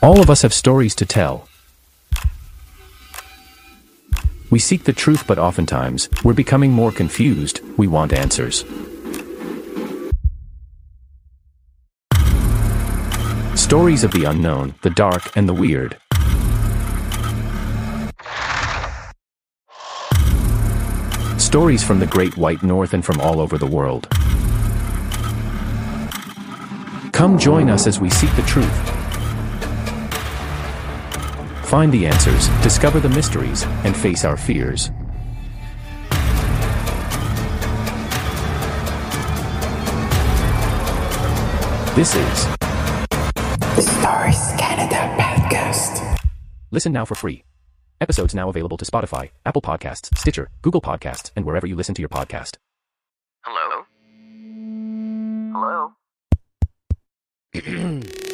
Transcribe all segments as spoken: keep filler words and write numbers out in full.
All of us have stories to tell. We seek the truth, but oftentimes, we're becoming more confused. We want answers. Stories of the unknown, the dark, and the weird. Stories from the Great White North and from all over the world. Come join us as we seek the truth. Find the answers, discover the mysteries, and face our fears. This is the Stories Canada Podcast. Listen now for free. Episodes now available to Spotify, Apple Podcasts, Stitcher, Google Podcasts, and wherever you listen to your podcast. Hello? Hello?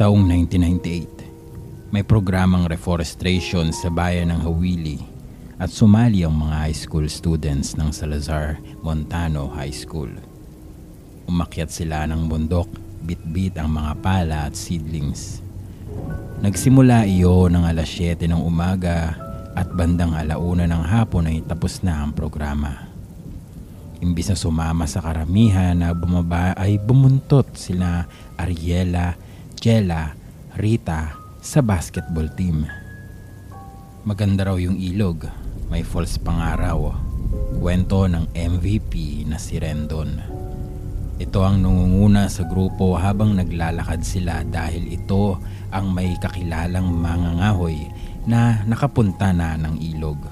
Taong nineteen ninety-eight, may programang reforestation sa bayan ng Hawili at sumali ang mga high school students ng Salazar Montano High School. Umakyat sila ng bundok, bitbit ang mga pala at seedlings. Nagsimula iyon ng alas siyete ng umaga at bandang alauna ng hapon ay tapos na ang programa. Imbis na sumama sa karamihan na bumaba ay bumuntot sila Ariela, Jella, Rita sa basketball team. Maganda raw yung ilog, may falls pangaraw. Kwento ng M V P na si Rendon. Ito ang nungunguna sa grupo habang naglalakad sila dahil ito ang may kakilalang mangangahoy na nakapunta na ng ilog.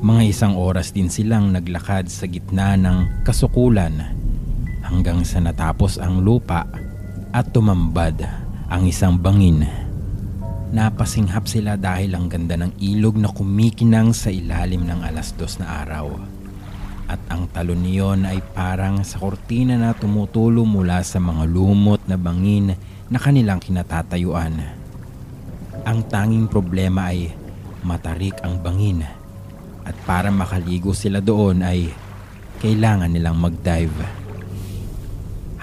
Mga isang oras din silang naglakad sa gitna ng kasukulan hanggang sa natapos ang lupa at tumambad ang isang bangin. Napasinghap sila dahil ang ganda ng ilog na kumikinang sa ilalim ng alas dos na araw. At ang talon niyon ay parang sa kortina na tumutulo mula sa mga lumot na bangin na kanilang kinatatayuan. Ang tanging problema ay matarik ang bangin. At para makaligo sila doon ay kailangan nilang mag-dive.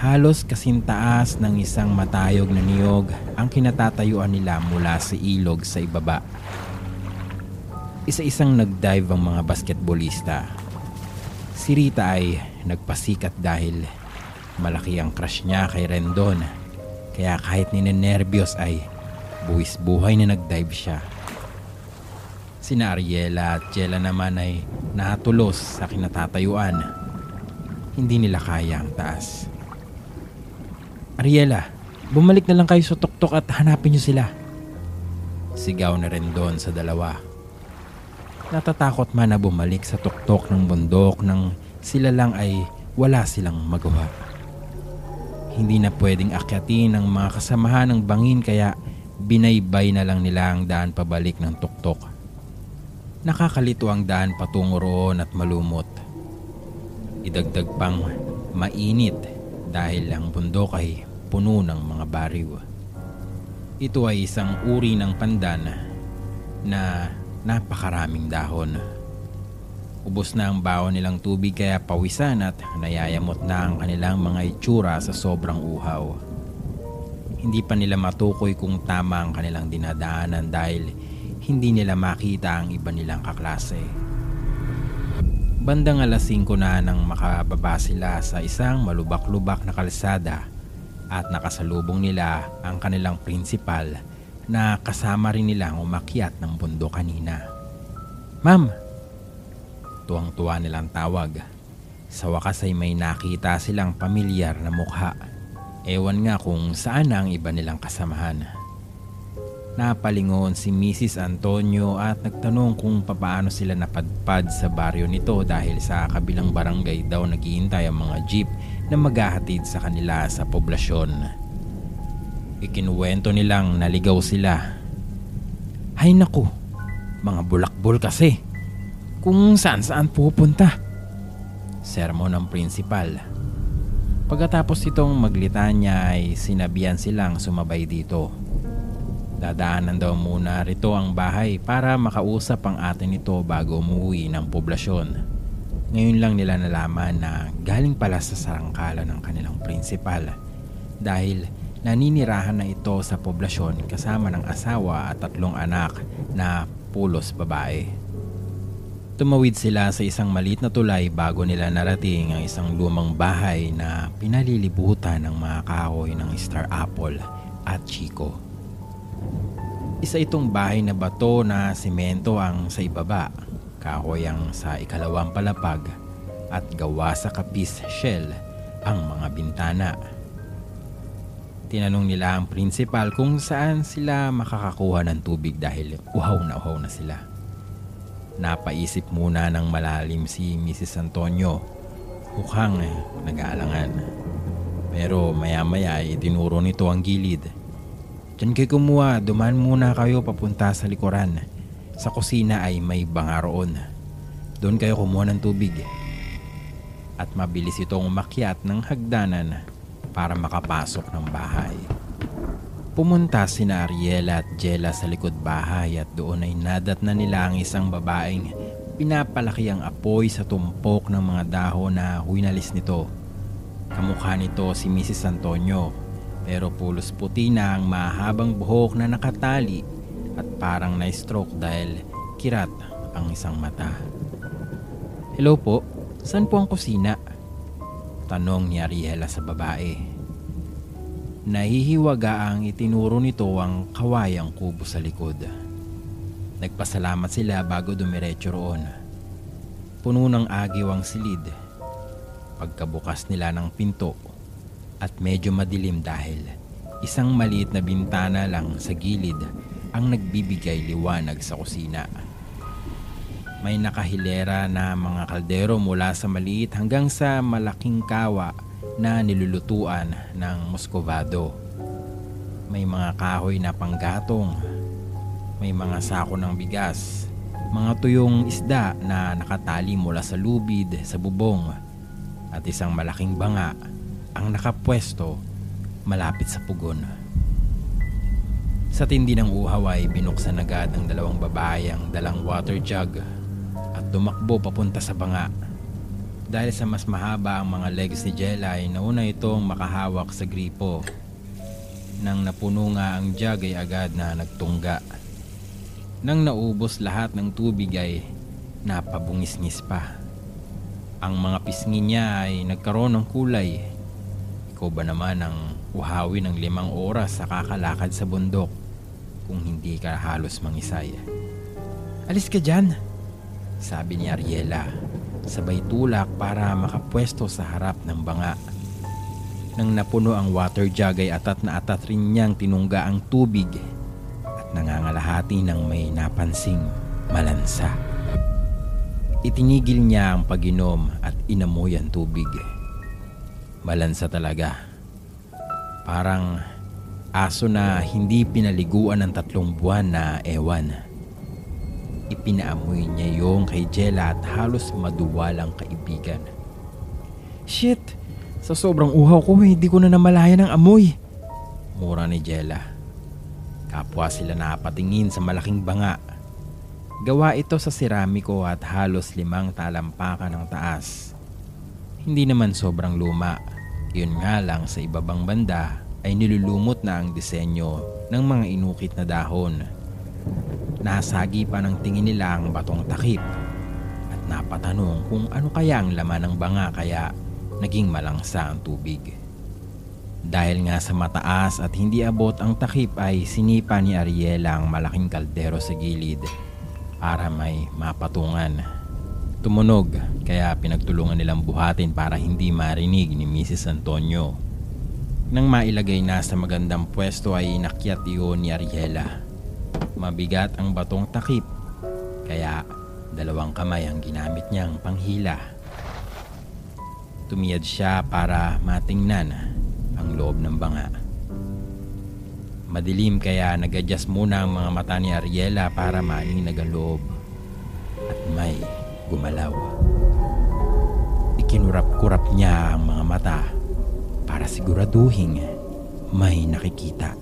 Halos kasintaas ng isang matayog na niyog ang kinatatayuan nila mula sa ilog sa ibaba. Isa-isang nagdive ang mga basketbolista. Si Rita ay nagpasikat dahil malaki ang crush niya kay Rendon. Kaya kahit ninenervyos ay buwis buhay na nagdive siya. Sina Ariela at Jella naman ay natulos sa kinatatayuan. Hindi nila kaya ang taas. Ariela, bumalik na lang kayo sa tuktok at hanapin niyo sila. Sigaw na Rendon sa dalawa. Natatakot man na bumalik sa tuktok ng bundok nang sila lang ay wala silang magawa. Hindi na pwedeng akyatin ng mga kasamahan ng bangin kaya binaybay na lang nila ang daan pabalik ng tuktok. Nakakalito ang daan patungo roon at malumot. Idagdag pang mainit dahil ang bundok ay puno ng mga bariw. Ito ay isang uri ng pandan na napakaraming dahon. Ubos na ang baon nilang tubig kaya pawisan at nayayamot na ang kanilang mga itsura sa sobrang uhaw. Hindi pa nila matukoy kung tama ang kanilang dinadaanan dahil hindi nila makita ang iba nilang kaklase. Bandang alas singko na nang makababa sila sa isang malubak-lubak na kalsada at nakasalubong nila ang kanilang principal na kasama rin nilang umakyat ng bundok kanina. "Ma'am!" Tuwang-tuwa nilang tawag. Sa wakas ay may nakita silang pamilyar na mukha. Ewan nga kung saan ang iba nilang kasamahan. Napalingon si Missus Antonio at nagtanong kung papaano sila napadpad sa baryo nito dahil sa kabilang barangay daw naghihintay ang mga jeep na maghahatid sa kanila sa poblasyon. Ikinuwento nilang naligaw sila. "Hay naku, mga bulakbol kasi. Kung saan-saan pupunta." Sermon ng principal. Pagkatapos itong maglitanya ay sinabihan silang sumabay dito. Dadaanan daw muna rito ang bahay para makausap ang ate nito bago umuwi ng poblasyon. Ngayon lang nila nalaman na galing pala sa sarangkala ng kanilang prinsipal dahil naninirahan na ito sa poblasyon kasama ng asawa at tatlong anak na pulos babae. Tumawid sila sa isang maliit na tulay bago nila narating ang isang lumang bahay na pinalilibutan ng mga kahoy ng Star Apple at Chico. Isa itong bahay na bato na simento ang sa ibaba, kahoy ang sa ikalawang palapag at gawa sa kapis shell ang mga bintana. Tinanong nila ang principal kung saan sila makakakuha ng tubig dahil uhaw na uhaw na sila. Napaisip muna ng malalim si Missus Antonio. Mukhang nag-aalangan. Pero maya-maya ay tinuro nito ang gilid. "Diyan kayo kumuha, dumaan muna kayo papunta sa likuran. Sa kusina ay may banga roon. Doon kayo kumuha ng tubig." At mabilis itong umakyat ng hagdanan para makapasok ng bahay. Pumunta sina Ariela at Jela sa likod bahay at doon ay nadat na nila ang isang babaeng pinapalaki ang apoy sa tumpok ng mga dahon na huinalis nito. Kamukha nito si Missus Antonio pero pulos puti na ang mahabang buhok na nakatali at parang na-stroke dahil kirat ang isang mata. "Hello po, saan po ang kusina?" Tanong ni Ariela sa babae. Nahihiwaga ang itinuro nito ang kawayang kubo sa likod. Nagpasalamat sila bago dumiretso roon. Puno ng agiw ang silid. Pagkabukas nila ng pinto at medyo madilim dahil isang maliit na bintana lang sa gilid ang nagbibigay liwanag sa kusina. May nakahilera na mga kaldero mula sa maliit hanggang sa malaking kawa na nilulutuan ng muscovado. May mga kahoy na panggatong, may mga sako ng bigas, mga tuyong isda na nakatali mula sa lubid, sa bubong, at isang malaking banga ang nakapwesto malapit sa pugon. Sa tindi ng uhaw ay binuksan agad ng dalawang babae ang dalang water jug at tumakbo papunta sa banga. Dahil sa mas mahaba ang mga legs ni Jella ay nauna itong makahawak sa gripo. Nang napuno nga ang jug ay agad na nagtungga. Nang naubos lahat ng tubig ay napabungis-ngis pa. Ang mga pisngi niya ay nagkaroon ng kulay. Ikaw ba naman ang uhawin ng limang oras sa kakalakad sa bundok kung hindi ka halos mangisay? "Alis ka dyan," sabi ni Ariela, sabay tulak para makapwesto sa harap ng banga. Nang napuno ang water jug ay atat na atat rin niyang tinungga ang tubig at nangangalahati nang may napansing malansa. Itinigil niya ang pag-inom at inamoy ang tubig. Malansa talaga. Parang aso na hindi pinaliguan ng tatlong buwan na ewan. Ipinaamoy niya yung kay Jella at halos maduwalang kaibigan. Shit! Sa sobrang uhaw ko, hindi ko na namalaya ng amoy. Mura ni Jella. Kapwa sila napatingin sa malaking banga. Gawa ito sa seramiko at halos limang talampakan ng taas. Hindi naman sobrang luma. Yun nga lang sa ibabang banda ay nilulumot na ang disenyo ng mga inukit na dahon. Nasagi pa ng tingin nila ang batong takip at napatanong kung ano kaya ang laman ng banga kaya naging malangsa ang tubig. Dahil nga sa mataas at hindi abot ang takip ay sinipa ni Ariela ang malaking kaldero sa gilid para may mapatungan. Tumunog kaya pinagtulungan nilang buhatin para hindi marinig ni Missus Antonio. Nang mailagay na sa magandang pwesto ay inakyat iyon ni Ariela. Mabigat ang batong takip kaya dalawang kamay ang ginamit niyang panghila. Tumiyad siya para matingnan ang loob ng banga. Madilim kaya nag-adjust muna ang mga mata ni Ariela para mainig ang loob. At may gumalaw. Ikinurap-kurap niya ang mga mata para siguraduhin may nakikita.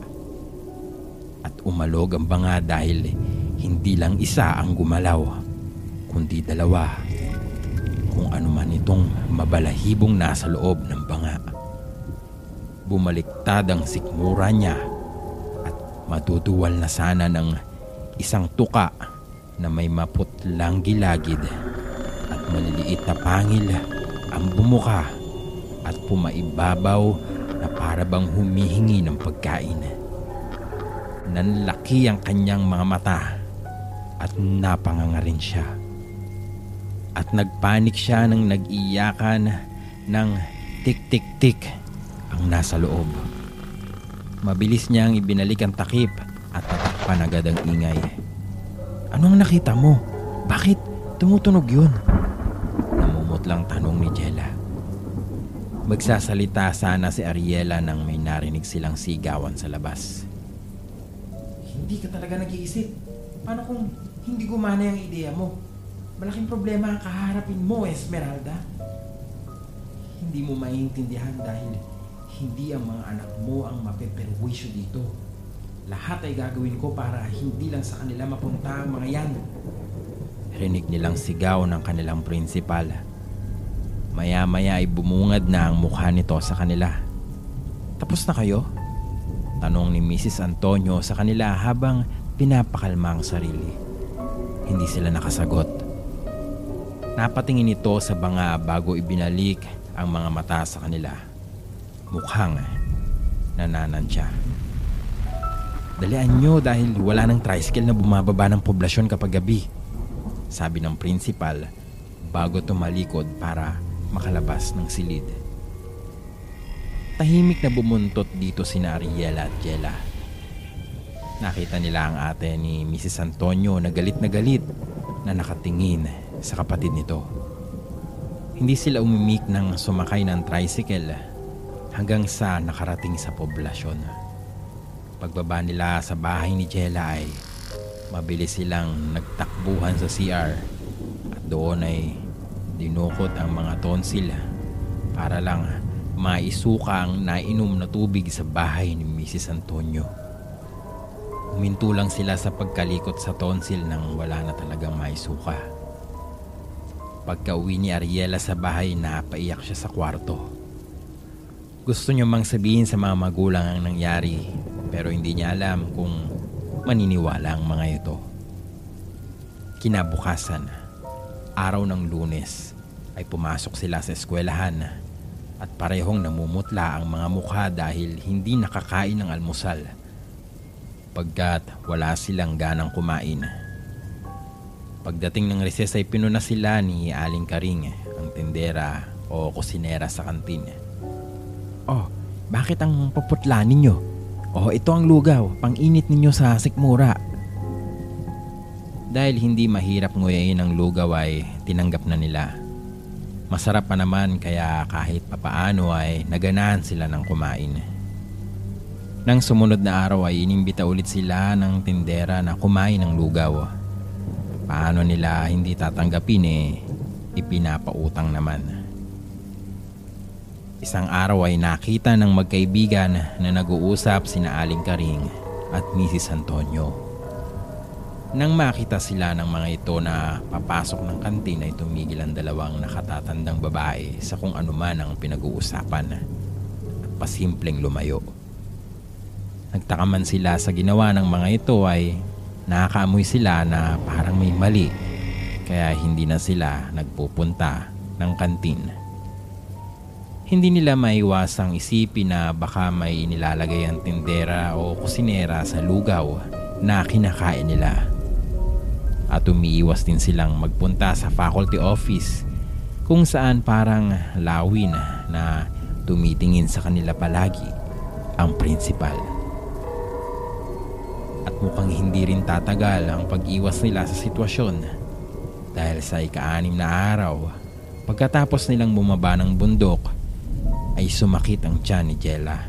At umalog ang banga dahil hindi lang isa ang gumalaw, kundi dalawa. Kung ano man itong mabalahibong nasa loob ng banga. Bumaliktad ang sikmura niya at matutuwal na sana ng isang tuka na may maputlang gilagid at maliliit na pangil ang bumuka at pumaibabaw na parabang humihingi ng pagkain. Nanlaki ang kanyang mga mata at napanganga rin siya. At nagpanik siya nang nag-iyakan ng tik-tik-tik ang nasa loob. Mabilis niyang ibinalik ang takip at natakpan agad ang ingay. Anong nakita mo? Bakit tumutunog yun? Namumutlang tanong ni Jella. Magsasalita sana si Ariela nang may narinig silang sigawan sa labas. Hindi ka talaga nag-iisip. Paano kung hindi gumana yung ideya mo? Malaking problema ang kaharapin mo, Esmeralda. Hindi mo maiintindihan dahil hindi ang mga anak mo ang mapeperwisyo dito. Lahat ay gagawin ko para hindi lang sa kanila mapunta ang mga yan. Rinig nilang sigaw ng kanilang principal. Maya-maya ay bumungad na ang mukha nito sa kanila. Tapos na kayo? Tanong ni Missus Antonio sa kanila habang pinapakalma ang sarili. Hindi sila nakasagot. Napatingin ito sa banga bago ibinalik ang mga mata sa kanila. Mukhang nananantya. Dalian nyo dahil wala ng tricycle na bumababa ng poblasyon kapag gabi, sabi ng principal bago tumalikod para makalabas ng silid. Tahimik na bumuntot dito sina Ariela at Jella. Nakita nila ang ate ni Missus Antonio na galit na galit na nakatingin sa kapatid nito. Hindi sila umimik ng sumakay ng tricycle hanggang sa nakarating sa poblasyon. Pagbaba nila sa bahay ni Jella ay mabilis silang nagtakbuhan sa C R at doon ay dinukot ang mga tonsil para lang maisuka ang nainom na tubig sa bahay ni Missus Antonio. Huminto lang sila sa pagkalikot sa tonsil nang wala na talagang maisuka. Pagka-uwi ni Ariela sa bahay, napaiyak siya sa kwarto. Gusto niya mang sabihin sa mga magulang ang nangyari, pero hindi niya alam kung maniniwala ang mga ito. Kinabukasan, araw ng Lunes, ay pumasok sila sa eskwelahan at parehong namumutla ang mga mukha dahil hindi nakakain ng almusal pagkat wala silang ganang kumain. Pagdating ng recess ay pinuna sila ni Aling Karing, ang tendera o kusinera sa kantin. Oh, bakit ang paputla ninyo? Oh, ito ang lugaw, pang-init ninyo sa sikmura. Dahil hindi mahirap nguyain ang lugaw ay tinanggap na nila. Masarap pa naman kaya kahit papaano ay naganahan sila ng kumain. Nang sumunod na araw ay inimbita ulit sila ng tindera na kumain ng lugaw. Paano nila hindi tatanggapin eh, ipinapautang naman. Isang araw ay nakita ng magkaibigan na nag-uusap sina Aling Karing at Missus Antonio. Nang makita sila ng mga ito na papasok ng kantina ay tumigil ang dalawang nakatatandang babae sa kung ano man ang pinag-uusapan at pasimpleng lumayo. Nagtakaman sila sa ginawa ng mga ito ay nakakaamoy sila na parang may mali kaya hindi na sila nagpupunta ng kantina. Hindi nila maiwasang isipin na baka may inilalagay ang tindera o kusinera sa lugaw na kinakain nila. At umiiwas din silang magpunta sa faculty office kung saan parang lawin na tumitingin sa kanila palagi ang principal. At mukhang hindi rin tatagal ang pag-iwas nila sa sitwasyon dahil sa ika-anim na araw pagkatapos nilang bumaba ng bundok ay sumakit ang tiyan ni Jella.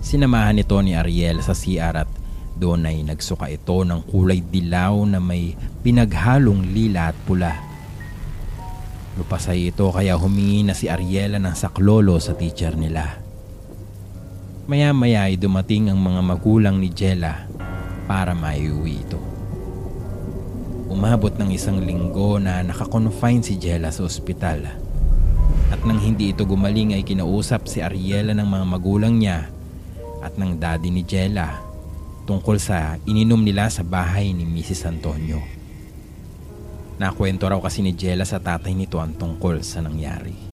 Sinamahan ito ni Ariel sa C R at doon ay nagsuka ito ng kulay dilaw na may pinaghalong lila at pula. Lupasay ito kaya humingi na si Ariela ng saklolo sa teacher nila. Maya-maya ay dumating ang mga magulang ni Jella para maiuwi ito. Umabot ng isang linggo na nakakonfine si Jella sa ospital. At nang hindi ito gumaling ay kinausap si Ariela ng mga magulang niya at ng daddy ni Jella tungkol sa ininom nila sa bahay ni Missus Antonio. Nakwento raw kasi ni Jella sa tatay nito ang tungkol sa nangyari.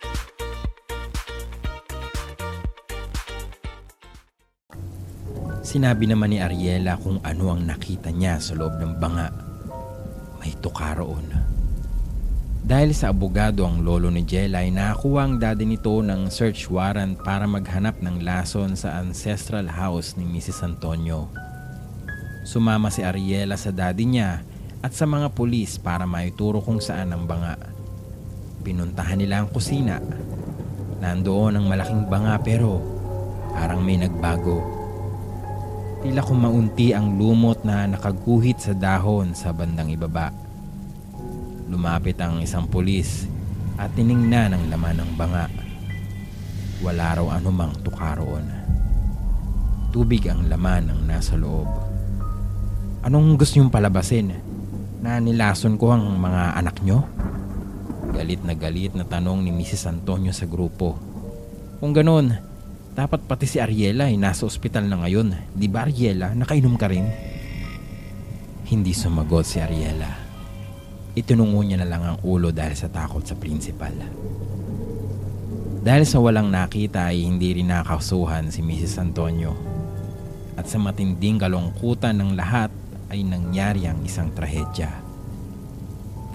Sinabi naman ni Ariela kung ano ang nakita niya sa loob ng banga. May tuka roon. Dahil sa abogado ang lolo ni Jella ay nakakuha ang daddy nito ng search warrant para maghanap ng lason sa ancestral house ni Missus Antonio. Sumama si Ariela sa daddy niya at sa mga pulis para maituro kung saan ang banga. Pinuntahan nila ang kusina. Nandoon ang malaking banga pero parang may nagbago. Tila kumaunti ang lumot na nakaguhit sa dahon sa bandang ibaba. Lumapit ang isang pulis at tiningnan ang laman ng banga. Wala raw anumang tuka roon. Tubig ang laman ng nasa loob. Anong gusto niyong palabasin? Na nilason ko ang mga anak niyo? Galit na galit na tanong ni Missus Antonio sa grupo. Kung ganun, dapat pati si Ariela ay nasa ospital na ngayon. Di ba Ariela, nakainom ka rin? Hindi sumagot si Ariela. Itinungo niya na lang ang ulo dahil sa takot sa principal. Dahil sa walang nakita ay hindi rin nakasuhan si Missus Antonio. At sa matinding kalungkutan ng lahat ay nangyari ang isang trahedya.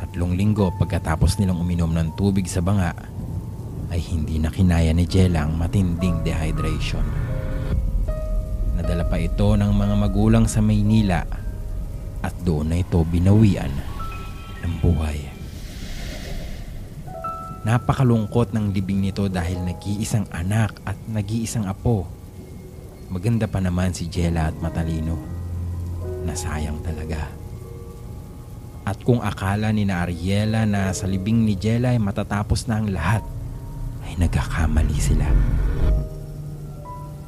Tatlong linggo pagkatapos nilang uminom ng tubig sa banga, ay hindi na kinaya ni Jella ang matinding dehydration. Nadala pa ito ng mga magulang sa Maynila at doon na ito binawian ng buhay. Napakalungkot ng libing nito dahil nag-iisang anak at nag-iisang apo. Maganda pa naman si Jella at matalino. na sayang talaga. At kung akala ni na Ariela na sa libing ni Jella ay matatapos na ang lahat, ay nagkakamali sila.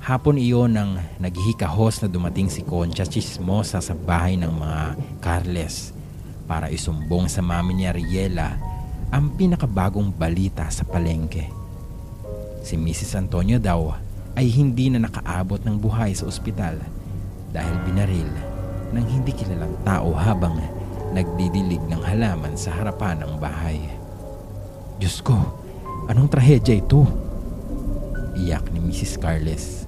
Hapon iyon nang naghihikahos na dumating si Concha Chismosa sa bahay ng mga Carles para isumbong sa mami ni Ariela ang pinakabagong balita sa palengke. Si Missus Antonio daw ay hindi na nakaabot ng buhay sa ospital dahil binaril ng hindi kilalang tao habang nagdidilig ng halaman sa harapan ng bahay. Diyos ko, anong trahedya ito? Iyak ni Missus Carles.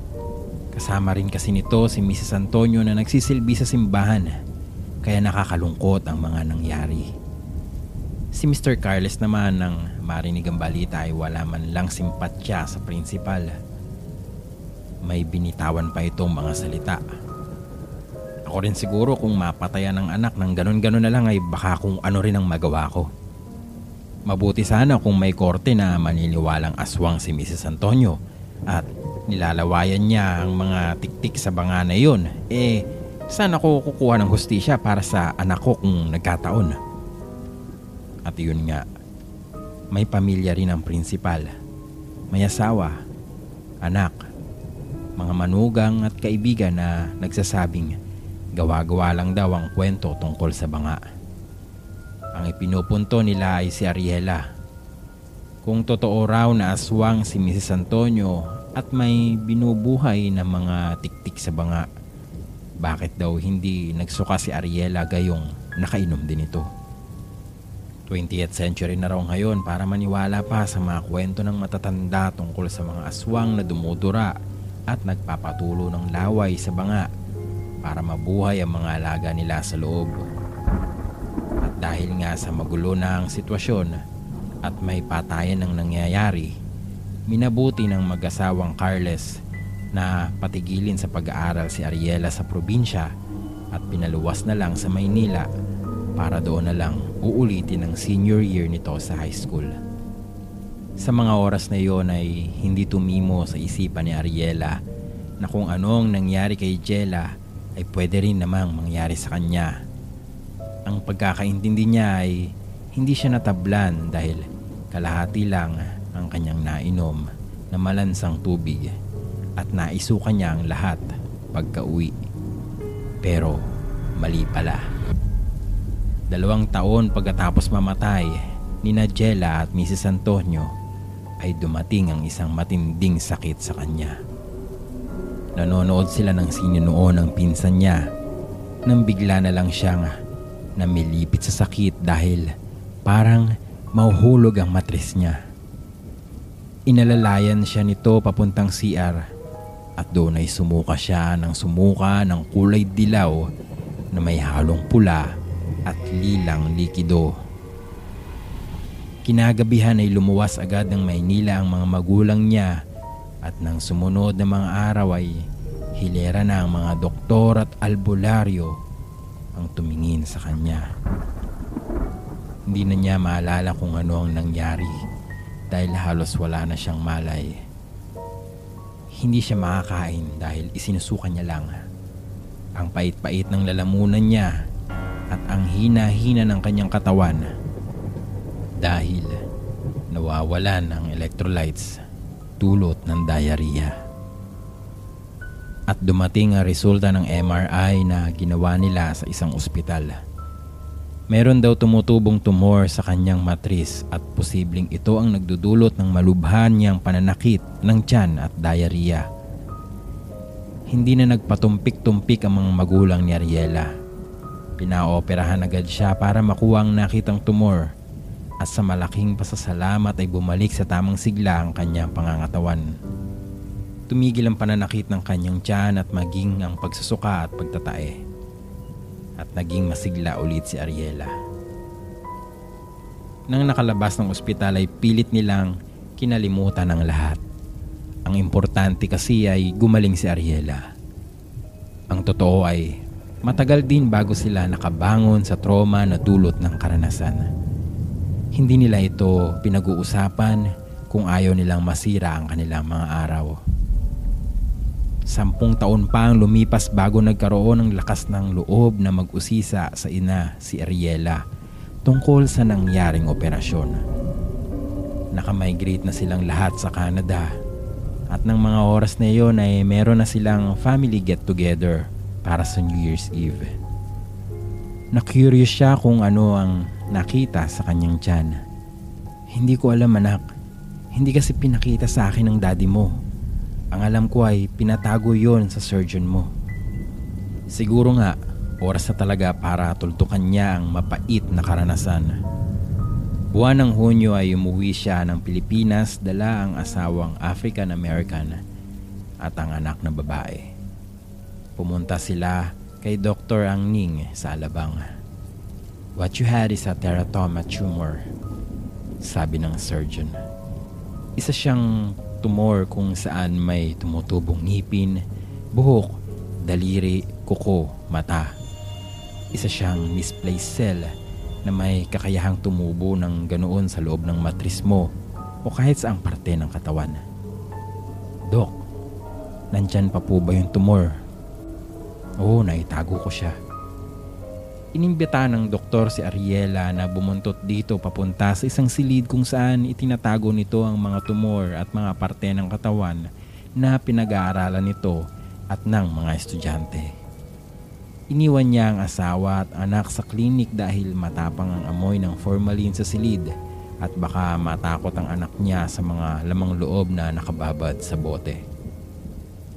Kasama rin kasi nito si Missus Antonio na nagsisilbi sa simbahan, kaya nakakalungkot ang mga nangyari. Si Mister Carles naman, nang marinig ang balita, ay wala man lang simpatya sa principal. May binitawan pa itong mga salita. Ako rin siguro kung mapatayan ng anak ng ganun-ganun na lang ay baka kung ano rin ang magawa ko. Mabuti sana kung may korte na maniliwalang aswang si Missus Antonio at nilalawayan niya ang mga tiktik sa banga na yun. Eh, sana ko kukuha ng hustisya para sa anak ko kung nagkataon. At yun nga, may pamilya rin ang principal. May asawa, anak, mga manugang at kaibigan na nagsasabing gawa-gawa lang daw ang kwento tungkol sa banga. Ang ipinupunto nila ay si Ariela. Kung totoo raw na aswang si Missus Antonio at may binubuhay na mga tiktik sa banga, bakit daw hindi nagsuka si Ariela gayong nakainom din ito? twentieth century na raw ngayon para maniwala pa sa mga kwento ng matatanda tungkol sa mga aswang na dumudura at nagpapatulo ng laway sa banga para mabuhay ang mga alaga nila sa loob. Dahil nga sa magulo na ang sitwasyon at may patayan ang nangyayari, minabuti ng mag-asawang Carles na patigilin sa pag-aaral si Ariela sa probinsya at pinaluwas na lang sa Maynila para doon na lang uulitin ang senior year nito sa high school. Sa mga oras na iyon ay hindi tumimo sa isipan ni Ariela na kung anong nangyari kay Jella ay pwede rin namang mangyari sa kanya. Ang pagkakaintindi niya ay hindi siya natablan dahil kalahati lang ang kanyang nainom na malansang tubig at naisuka niya ang lahat pagka-uwi. Pero mali pala. Dalawang taon pagkatapos mamatay ni Jella at Missus Antonio ay dumating ang isang matinding sakit sa kanya. Nanonood sila ng sine noon ng pinsan niya nang bigla na lang siyang namilipit sa sakit dahil parang mahuhulog ang matris niya. Inalalayan siya nito papuntang C R at doon ay sumuka siya ng sumuka ng kulay dilaw na may halong pula at lilang likido. Kinagabihan ay lumuwas agad ng Maynila ang mga magulang niya at nang sumunod na mga araw ay hilera na ang mga doktor at albularyo ang tumingin sa kanya. Hindi na niya maalala kung ano ang nangyari dahil halos wala na siyang malay. Hindi siya makakain dahil isinusukan niya lang ang pait-pait ng lalamunan niya at ang hina-hina ng kanyang katawan dahil nawawalan ng electrolytes tulot ng diarrhea. At dumating ang resulta ng M R I na ginawa nila sa isang ospital. Meron daw tumutubong tumor sa kanyang matris at posibleng ito ang nagdudulot ng malubhan niyang pananakit ng tiyan at diarrhea. Hindi na nagpatumpik-tumpik ang mga magulang ni Ariela. Pinaoperahan agad siya para makuha ang nakitang tumor at sa malaking pasasalamat ay bumalik sa tamang sigla ang kanyang pangangatawan. Tumigil ang pananakit ng kanyang tiyan at maging ang pagsusuka at pagtatae. At naging masigla ulit si Ariela. Nang nakalabas ng ospital ay pilit nilang kinalimutan ang lahat. Ang importante kasi ay gumaling si Ariela. Ang totoo ay matagal din bago sila nakabangon sa trauma na dulot ng karanasan. Hindi nila ito pinag-uusapan kung ayaw nilang masira ang kanilang mga araw. Sampung taon pa ang lumipas bago nagkaroon ng lakas ng loob na mag-usisa sa ina si Ariela tungkol sa nangyaring operasyon. Nakamigrate na silang lahat sa Canada at ng mga oras na iyon ay meron na silang family get-together para sa New Year's Eve. Na-curious siya kung ano ang nakita sa kanyang tiyan. Hindi ko alam anak, hindi kasi pinakita sa akin ng daddy mo. Ang alam ko ay pinatago yon sa surgeon mo. Siguro nga, oras na talaga para tultukan niya ang mapait na karanasan. Buwan ng Hunyo ay umuwi siya ng Pilipinas dala ang asawang African-American at ang anak na babae. Pumunta sila kay Doctor Anging sa Alabang. What you had is a teratoma tumor, sabi ng surgeon. Isa siyang tumor kung saan may tumutubong ngipin, buhok, daliri, kuko, mata. Isa siyang misplaced cell na may kakayahang tumubo ng ganoon sa loob ng matris mo o kahit saang parte ng katawan. Dok, nandyan pa po ba yung tumor? Oo, naitago ko siya. Inimbita ng doktor si Ariela na bumuntot dito papunta sa isang silid kung saan itinatago nito ang mga tumor at mga parte ng katawan na pinag-aaralan nito at ng mga estudyante. Iniwan niya ang asawa at anak sa klinik dahil matapang ang amoy ng formalin sa silid at baka matakot ang anak niya sa mga lamang loob na nakababad sa bote.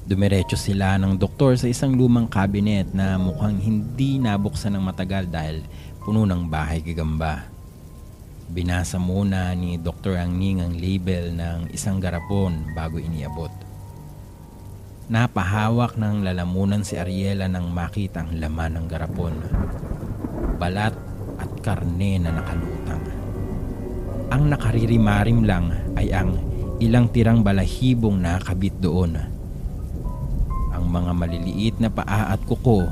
Dumiretso sila ng doktor sa isang lumang kabinet na mukhang hindi nabuksan ng matagal dahil puno ng bahay gagamba. Binasa muna ni Doctor Anging ang label ng isang garapon bago iniabot. Napahawak ng lalamunan si Ariela nang makita ang laman ng garapon. Balat at karne na nakalutang. Ang nakaririmarim lang ay ang ilang tirang balahibong nakabit doon. Ang mga maliliit na paa at kuko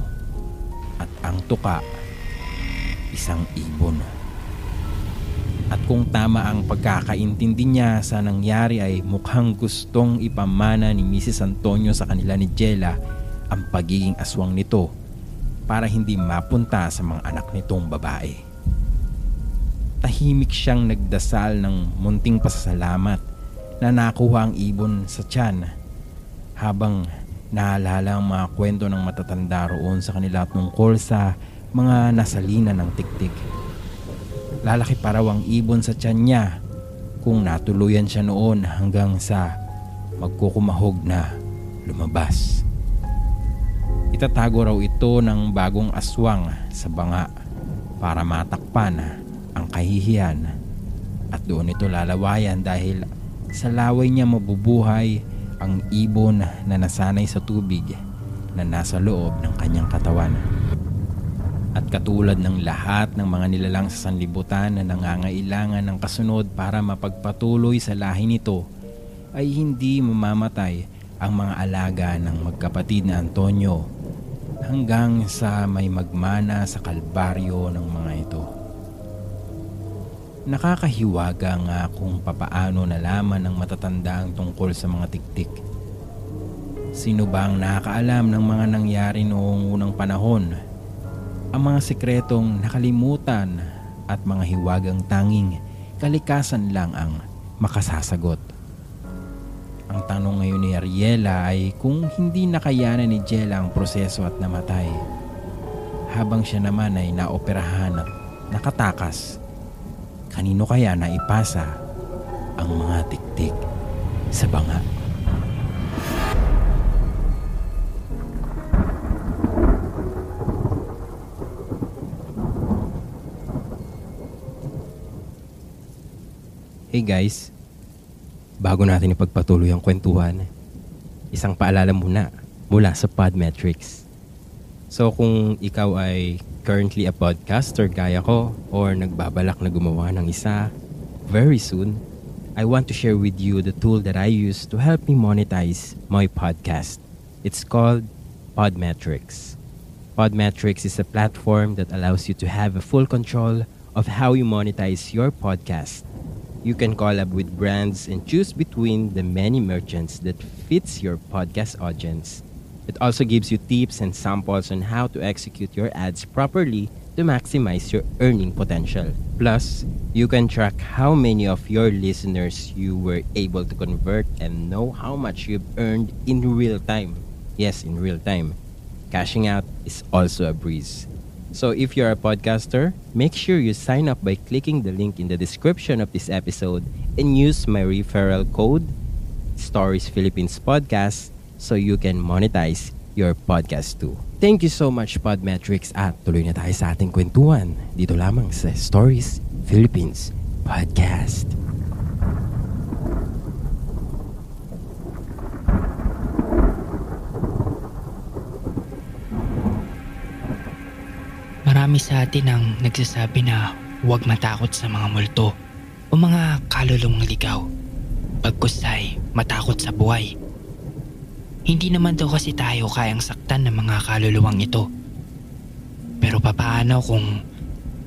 at ang tuka, isang ibon. At kung tama ang pagkakaintindi niya sa nangyari ay mukhang gustong ipamana ni Missus Antonio sa kanila ni Jella ang pagiging aswang nito para hindi mapunta sa mga anak nitong babae. Tahimik siyang nagdasal ng munting pasasalamat na nakuha ang ibon sa tiyan habang naalala ang mga kwento ng matatanda roon sa kanila tungkol sa mga nasalina ng tiktik. Lalaki pa raw ang ibon sa tiyan niya kung natuluyan siya noon hanggang sa magkukumahog na lumabas. Itatago raw ito ng bagong aswang sa banga para matakpan ang kahihiyan at doon ito lalawayan dahil sa laway niya mabubuhay ang ibon na nasanay sa tubig na nasa loob ng kanyang katawan. At katulad ng lahat ng mga nilalang sa sanlibutan na nangangailangan ng kasunod para mapagpatuloy sa lahi nito, ay hindi mamamatay ang mga alaga ng magkapatid na Antonio hanggang sa may magmana sa kalbaryo ng mga ito. Nakakahiwaga nga kung papaano nalaman ng matatanda ang tungkol sa mga tiktik. Sino ba ang nakakaalam ng mga nangyari noong unang panahon? Ang mga sekretong nakalimutan at mga hiwagang tanging kalikasan lang ang makasasagot. Ang tanong ngayon ni Ariela ay kung hindi nakayanan ni Jella ang proseso at namatay, habang siya naman ay naoperahan at nakatakas, kanino kaya naipasa ang mga tiktik sa banga? Hey guys, bago natin ipagpatuloy ang kwentuhan, isang paalala muna mula sa Pod Matrix. So kung ikaw ay currently a podcaster gaya ko or nagbabalak na gumawa ng isa, very soon, I want to share with you the tool that I use to help me monetize my podcast. It's called Pod Matrix. Pod Matrix is a platform that allows you to have a full control of how you monetize your podcast. You can collab with brands and choose between the many merchants that fits your podcast audience It also gives you tips and samples on how to execute your ads properly to maximize your earning potential. Plus, you can track how many of your listeners you were able to convert and know how much you've earned in real time. Yes, in real time. Cashing out is also a breeze. So if you're a podcaster, make sure you sign up by clicking the link in the description of this episode and use my referral code, Stories Philippines Podcast, so you can monetize your podcast too. Thank you so much, Pod Matrix, at tuloy na tayo sa ating kwentuhan dito lamang sa Stories Philippines Podcast. Marami sa atin ang nagsasabi na huwag matakot sa mga multo o mga kalulong ligaw. Pagkusay, matakot sa buhay. Hindi naman daw kasi tayo kayang saktan ng mga kaluluwang ito. Pero papaano kung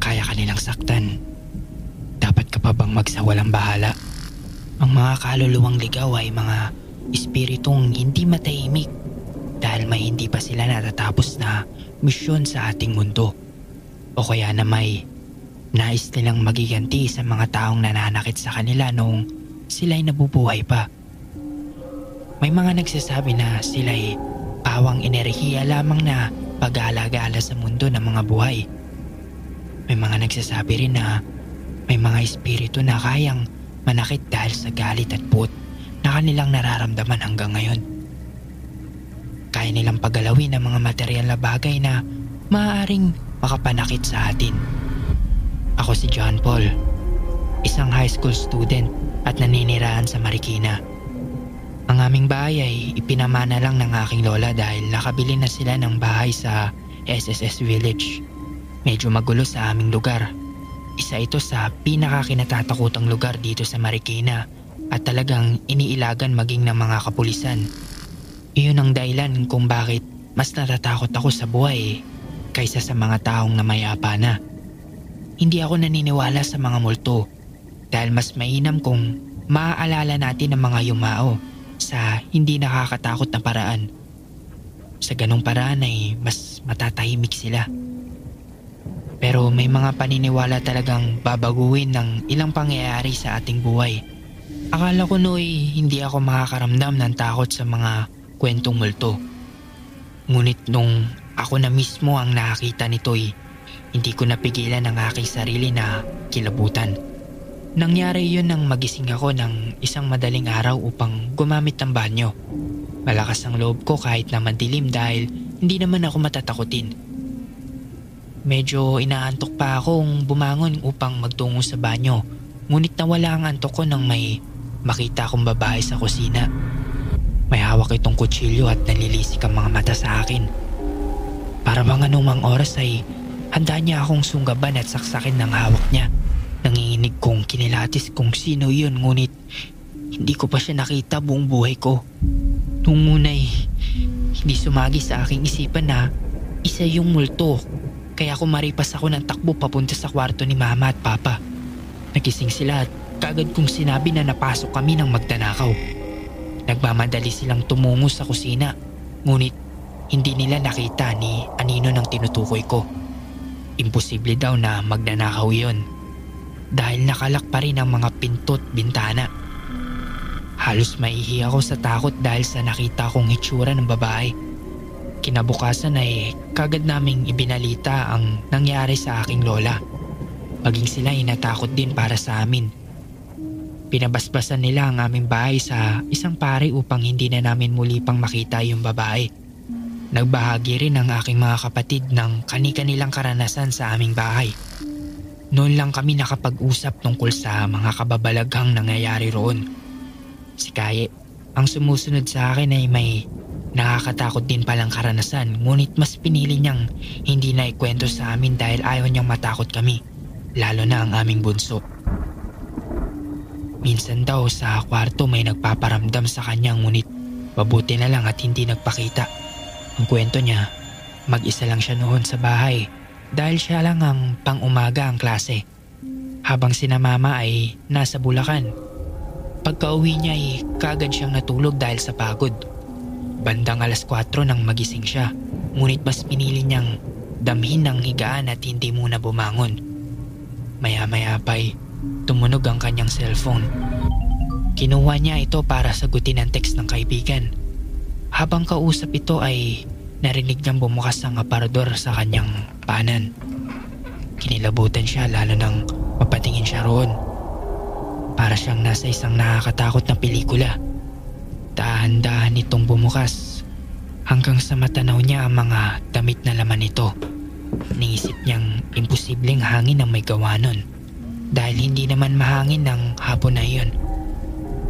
kaya ka nilang saktan? Dapat ka pa bang magsawalang bahala? Ang mga kaluluwang ligaw ay mga espiritong hindi matahimik dahil may hindi pa sila natatapos na misyon sa ating mundo. O kaya na may nais nilang magiganti sa mga taong nananakit sa kanila noong sila'y nabubuhay pa. May mga nagsasabi na sila'y pawang enerhiya lamang na pag-alagala sa mundo ng mga buhay. May mga nagsasabi rin na may mga espiritu na kayang manakit dahil sa galit at puot na kanilang nararamdaman hanggang ngayon. Kaya nilang paggalawin ang mga material na bagay na maaaring makapanakit sa atin. Ako si John Paul, isang high school student at naninirahan sa Marikina. Ang aming bahay ay ipinamana lang ng aking lola dahil nakabili na sila ng bahay sa S S S Village. Medyo magulo sa aming lugar. Isa ito sa pinakakinatatakutang lugar dito sa Marikina at talagang iniilagan maging ng mga kapulisan. Iyon ang dahilan kung bakit mas natatakot ako sa buhay kaysa sa mga taong namayapa na. Hindi ako naniniwala sa mga multo dahil mas mainam kung maaalala natin ang mga yumao sa hindi nakakatakot na paraan. Sa ganong paraan ay mas matatahimik sila. Pero may mga paniniwala talagang babaguhin ng ilang pangyayari sa ating buhay. Akala ko no'y hindi ako makakaramdam ng takot sa mga kwentong multo. Ngunit nung ako na mismo ang nakakita nito'y hindi ko napigilan ang aking sarili na kilabutan. Nangyari yun nang magising ako ng isang madaling araw upang gumamit ng banyo. Malakas ang loob ko kahit na madilim dahil hindi naman ako matatakutin. Medyo inaantok pa akong bumangon upang magtungo sa banyo, ngunit nawala ang antok ko nang may makita akong babae sa kusina. May hawak itong kutsilyo at nalilisik ang mga mata sa akin. Para bang anumang oras ay handa niya akong sunggaban at saksakin ng hawak niya. Nanginginig kong kinilatis kung sino yun, ngunit hindi ko pa siya nakita buong buhay ko. Nung una'y hindi sumagi sa aking isipan na isa yung multo, kaya kumaripas ako ng takbo papunta sa kwarto ni Mama at Papa. Nagising sila at kagad kong sinabi na napasok kami ng magdanakaw. Nagmamadali silang tumungo sa kusina, ngunit hindi nila nakita ni anino ng tinutukoy ko. Imposible daw na magnanakaw yun dahil nakalak pa rin ang mga pinto't bintana. Halos maihi ako sa takot dahil sa nakita kong hitsura ng babae. Kinabukasan ay kagad naming ibinalita ang nangyari sa aking lola. Maging sila ay natakot din para sa amin. Pinabasbasan nila ang aming bahay sa isang pare upang hindi na namin muli pang makita yung babae. Nagbahagi rin ang aking mga kapatid ng kani-kanilang karanasan sa aming bahay. Noon lang kami nakapag-usap tungkol sa mga kababalaghang nangyayari roon. Si Kaye, ang sumusunod sa akin ay may nakakatakot din palang karanasan, ngunit mas pinili niyang hindi na ikwento sa amin dahil ayaw niyang matakot kami, lalo na ang aming bunso. Minsan daw sa kwarto may nagpaparamdam sa kanya, ngunit mabuti na lang at hindi nagpakita. Ang kwento niya, mag-isa lang siya noon sa bahay dahil siya lang ang pang-umaga ang klase habang sina Mama ay nasa Bulacan. Pagka-uwi niya ay kagad siyang natulog dahil sa pagod. Bandang alas kwatro nang magising siya, ngunit mas pinili niyang damhin ang higaan at hindi muna bumangon. Maya-maya pa'y tumunog ang kanyang cellphone. Kinuha niya ito para sagutin ang text ng kaibigan. Habang kausap ito ay narinig niyang bumukas ang aparador sa kanyang paanan. Kinilabutan siya lalo nang mapatingin siya roon. Para siyang nasa isang nakakatakot na pelikula. Dahan-dahan itong bumukas hanggang sa matanaw niya ang mga damit na laman nito. Niisip niyang imposibleng hangin ang may gawa nun dahil hindi naman mahangin ng hapon na iyon.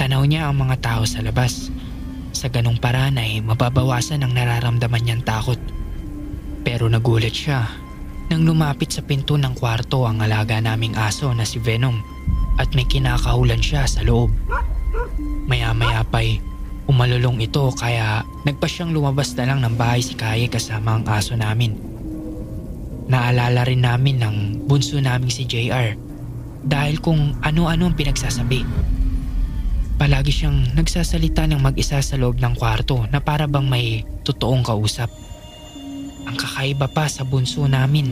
Tanaw niya ang mga tao sa labas. Sa ganong paraan ay mababawasan ang nararamdaman niyang takot. Pero nagulat siya nang lumapit sa pinto ng kwarto ang alaga naming aso na si Venom at may kinakahulan siya sa loob. Maya-maya pa'y umalulong ito kaya nagpasyang lumabas na lang ng bahay si Kaye kasama ang aso namin. Naalala rin namin ng bunso naming si J R dahil kung ano-ano ang pinagsasabi. Palagi siyang nagsasalita ng mag-isa sa loob ng kwarto na para bang may totoong kausap. Ang kakaiba pa sa bunso namin,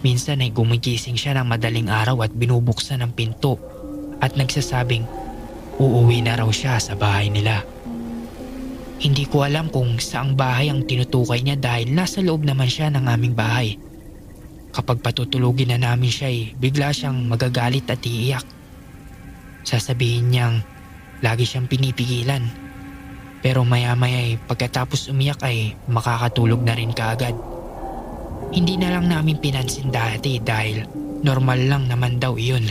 minsan ay gumigising siya ng madaling araw at binubuksan ang pinto at nagsasabing uuwi na raw siya sa bahay nila. Hindi ko alam kung saang bahay ang tinutukoy niya dahil nasa loob naman siya ng aming bahay. Kapag patutulugin na namin siya ay bigla siyang magagalit at iiyak. Sasabihin niyang lagi siyang pinipigilan. Pero maya-maya ay pagkatapos umiyak ay makakatulog na rin kaagad. Hindi na lang namin pinansin dati dahil normal lang naman daw iyon.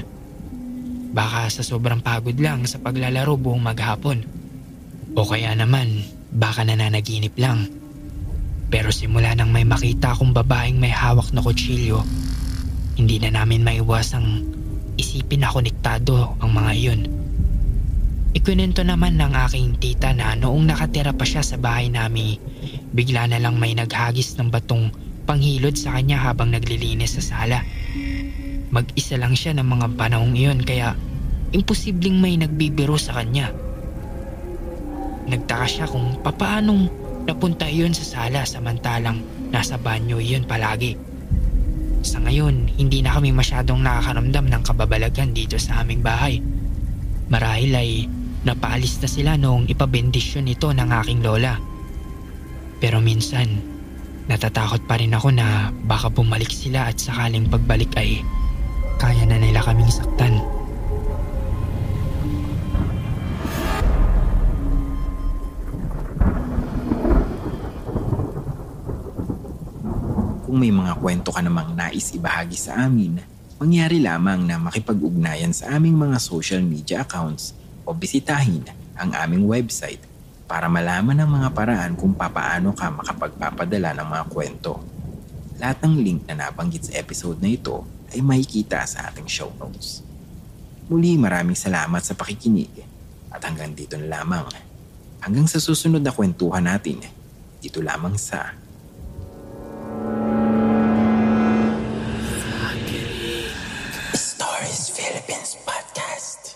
Baka sa sobrang pagod lang sa paglalaro buong maghapon. O kaya naman baka nananaginip lang. Pero simula nang may makita akong babaeng may hawak na kutsilyo, hindi na namin maiwasang isipin na konektado ang mga iyon. Ikwento naman ng aking tita na noong nakatira pa siya sa bahay namin, bigla na lang may naghagis ng batong panghilod sa kanya habang naglilinis sa sala. Mag-isa lang siya ng mga panahong iyon kaya imposibleng may nagbibiro sa kanya. Nagtaka siya kung papaanong napunta iyon sa sala samantalang nasa banyo iyon palagi. Sa ngayon, hindi na kami masyadong nakakaramdam ng kababalagan dito sa aming bahay. Marahil ay napaalis na sila noong ipabendisyon ito ng aking lola. Pero minsan, natatakot pa rin ako na baka bumalik sila at sakaling pagbalik ay kaya na nila kaming saktan. Kung may mga kwento ka namang nais ibahagi sa amin, mangyari lamang na makipag-ugnayan sa aming mga social media accounts o bisitahin ang aming website para malaman ang mga paraan kung papaano ka makapagpapadala ng mga kwento. Lahat ng link na nabanggit sa episode na ito ay makikita sa ating show notes. Muli, maraming salamat sa pakikinig at hanggang dito na lamang. Hanggang sa susunod na kwentuhan natin, dito lamang sa Stories Philippines Podcast.